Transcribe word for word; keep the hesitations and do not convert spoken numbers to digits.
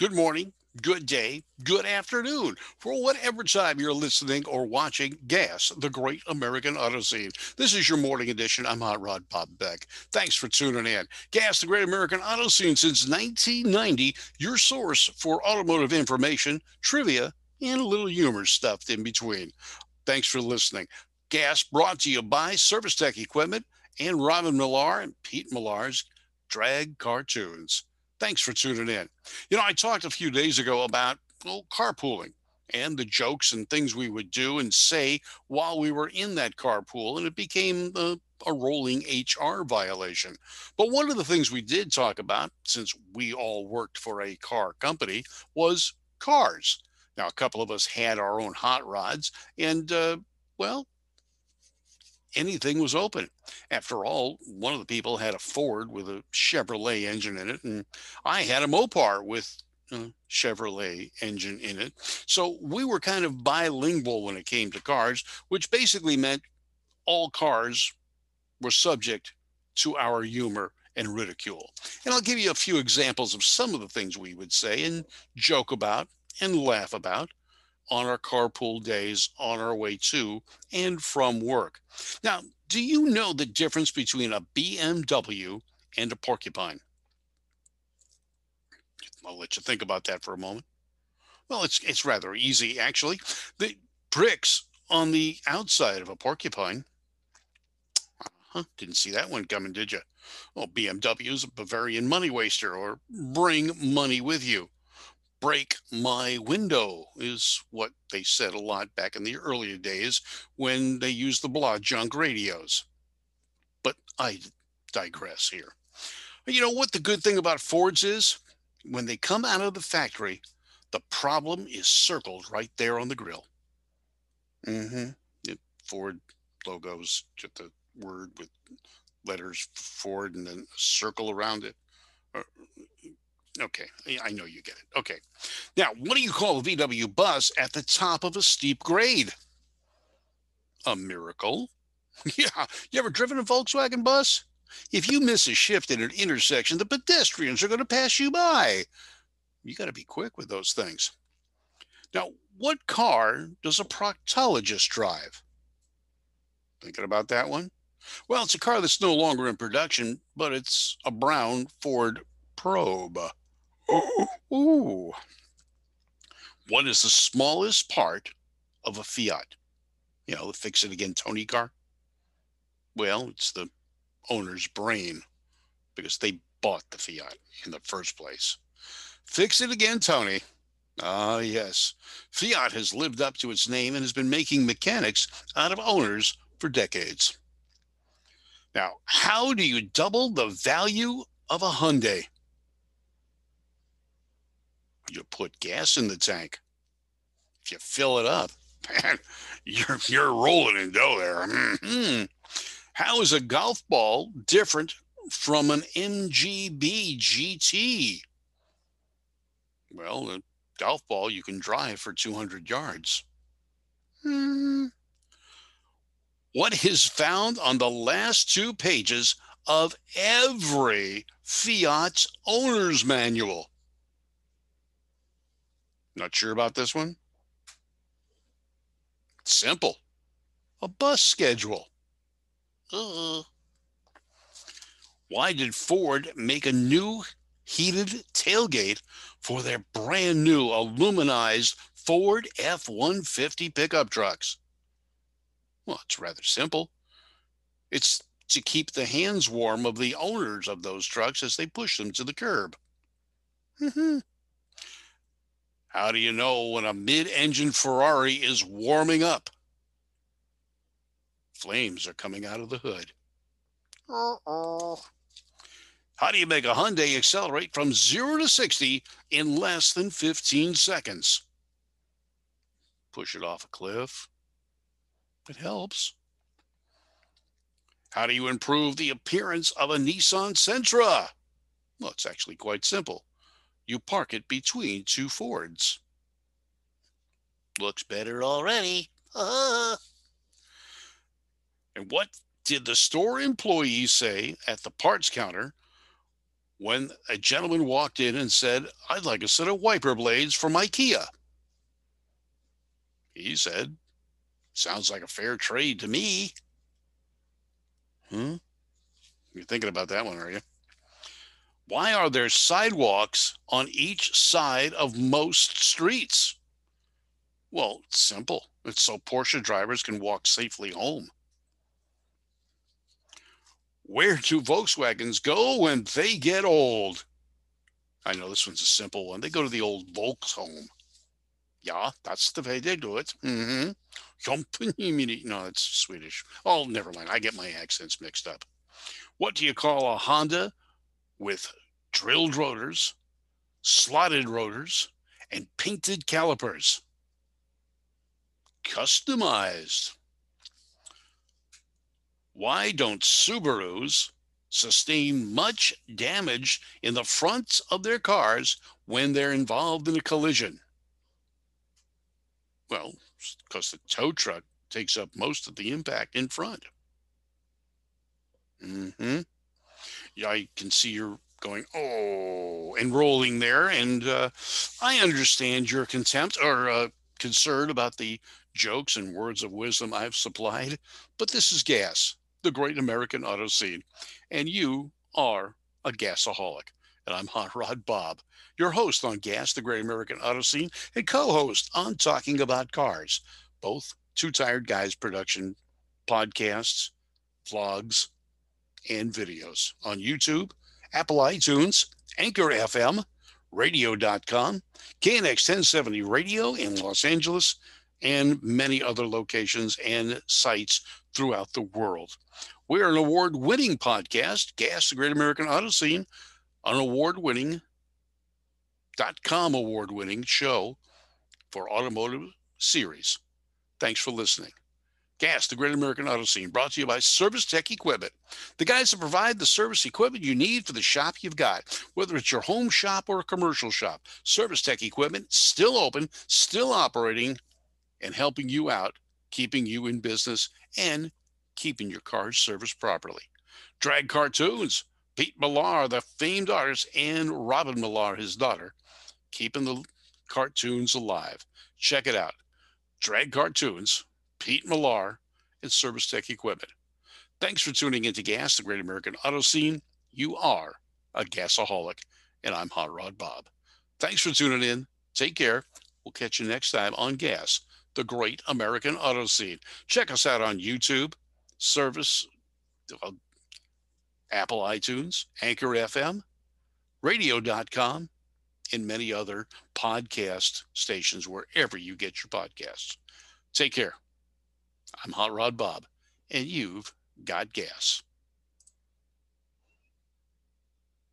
good morning, good day, good afternoon, for whatever time you're listening or watching Gas, the Great American Auto Scene. This is your morning edition. I'm Hot Rod Bob Beck. Thanks for tuning in. Gas, the Great American Auto Scene since nineteen ninety, your source for automotive information, trivia, and a little humor stuffed in between. Thanks for listening. Gas brought to you by Service Tech Equipment and Robin Millar and Pete Millar's Drag Cartoons. Thanks for tuning in. You know, I talked a few days ago about well, carpooling and the jokes and things we would do and say while we were in that carpool, and it became a, a rolling H R violation. But one of the things we did talk about, since we all worked for a car company, was cars. Now, a couple of us had our own hot rods, and, uh, well, anything was open. After all, one of the people had a Ford with a Chevrolet engine in it, and I had a Mopar with a Chevrolet engine in it. So we were kind of bilingual when it came to cars, which basically meant all cars were subject to our humor and ridicule. And I'll give you a few examples of some of the things we would say and joke about and laugh about on our carpool days on our way to and from work. Now, do you know the difference between a B M W and a porcupine? I'll let you think about that for a moment. Well, it's it's rather easy, actually. The bricks on the outside of a porcupine. Huh, didn't see that one coming, did you? Well, B M W is a Bavarian money waster, or bring money with you. Break my window is what they said a lot back in the earlier days when they used the blah junk radios. But I digress here. You know what the good thing about Fords is? When they come out of the factory, the problem is circled right there on the grill. Mm-hmm. Yeah, Ford logos, get the word with letters Ford and then a circle around it. Okay, I know you get it. Okay. Now, what do you call a V W bus at the top of a steep grade? A miracle. Yeah. You ever driven a Volkswagen bus? If you miss a shift at an intersection, the pedestrians are going to pass you by. You got to be quick with those things. Now, what car does a proctologist drive? Thinking about that one? Well, it's a car that's no longer in production, but it's a brown Ford Probe. Ooh. What is the smallest part of a Fiat? You know, the Fix It Again Tony car? Well, it's the owner's brain, because they bought the Fiat in the first place. Fix It Again Tony. Ah, yes. Fiat has lived up to its name and has been making mechanics out of owners for decades. Now, how do you double the value of a Hyundai? You put gas in the tank. If you fill it up, man, you're, you're rolling in dough there. Mm-hmm. How is a golf ball different from an M G B G T? Well, a golf ball you can drive for two hundred yards. Mm-hmm. What is found on the last two pages of every Fiat's owner's manual? Not sure about this one? Simple. A bus schedule. Uh. Why did Ford make a new heated tailgate for their brand new aluminized Ford F one fifty pickup trucks? Well, it's rather simple. It's to keep the hands warm of the owners of those trucks as they push them to the curb. Mm-hmm. How do you know when a mid-engine Ferrari is warming up? Flames are coming out of the hood. Uh-oh. How do you make a Hyundai accelerate from zero to sixty in less than fifteen seconds? Push it off a cliff. It helps. How do you improve the appearance of a Nissan Sentra? Well, it's actually quite simple. You park it between two Fords. Looks better already. Uh-huh. And what did the store employee say at the parts counter when a gentleman walked in and said, "I'd like a set of wiper blades from IKEA." He said, "Sounds like a fair trade to me." Hmm? You're thinking about that one, are you? Why are there sidewalks on each side of most streets? Well, it's simple. It's so Porsche drivers can walk safely home. Where do Volkswagens go when they get old? I know this one's a simple one. They go to the old Volks home. Yeah, that's the way they do it. Mm-hmm. No, it's Swedish. Oh, never mind. I get my accents mixed up. What do you call a Honda with drilled rotors, slotted rotors, and painted calipers? Customized. Why don't Subarus sustain much damage in the fronts of their cars when they're involved in a collision? Well, because the tow truck takes up most of the impact in front. Mm-hmm. Yeah, I can see you're going, oh, and rolling there. And uh, I understand your contempt or uh, concern about the jokes and words of wisdom I've supplied. But this is Gas, the great American auto scene. And you are a gasaholic. And I'm Hot Rod Bob, your host on Gas, the Great American Auto Scene, and co-host on Talking About Cars, both Two Tired Guys production podcasts, vlogs, and videos on YouTube, Apple iTunes, Anchor F M, Radio dot com, K N X ten seventy Radio in Los Angeles, and many other locations and sites throughout the world. We're an award-winning podcast, Gas, the Great American Auto Scene, an award-winning, .com award-winning show for automotive series. Thanks for listening. Gas, the Great American Auto Scene, brought to you by Service Tech Equipment, the guys that provide the service equipment you need for the shop you've got, whether it's your home shop or a commercial shop. Service Tech Equipment, still open, still operating, and helping you out, keeping you in business, and keeping your car serviced properly. Drag Cartoons, Pete Millar, the famed artist, and Robin Millar, his daughter, keeping the cartoons alive. Check it out. Drag Cartoons, Pete Millar, and Service Tech Equipment. Thanks for tuning into Gas, the Great American Auto Scene. You are a gasaholic, and I'm Hot Rod Bob. Thanks for tuning in. Take care. We'll catch you next time on Gas, the Great American Auto Scene. Check us out on YouTube, Service, well, Apple iTunes, Anchor F M, Radio dot com, and many other podcast stations wherever you get your podcasts. Take care. I'm Hot Rod Bob, and you've got gas.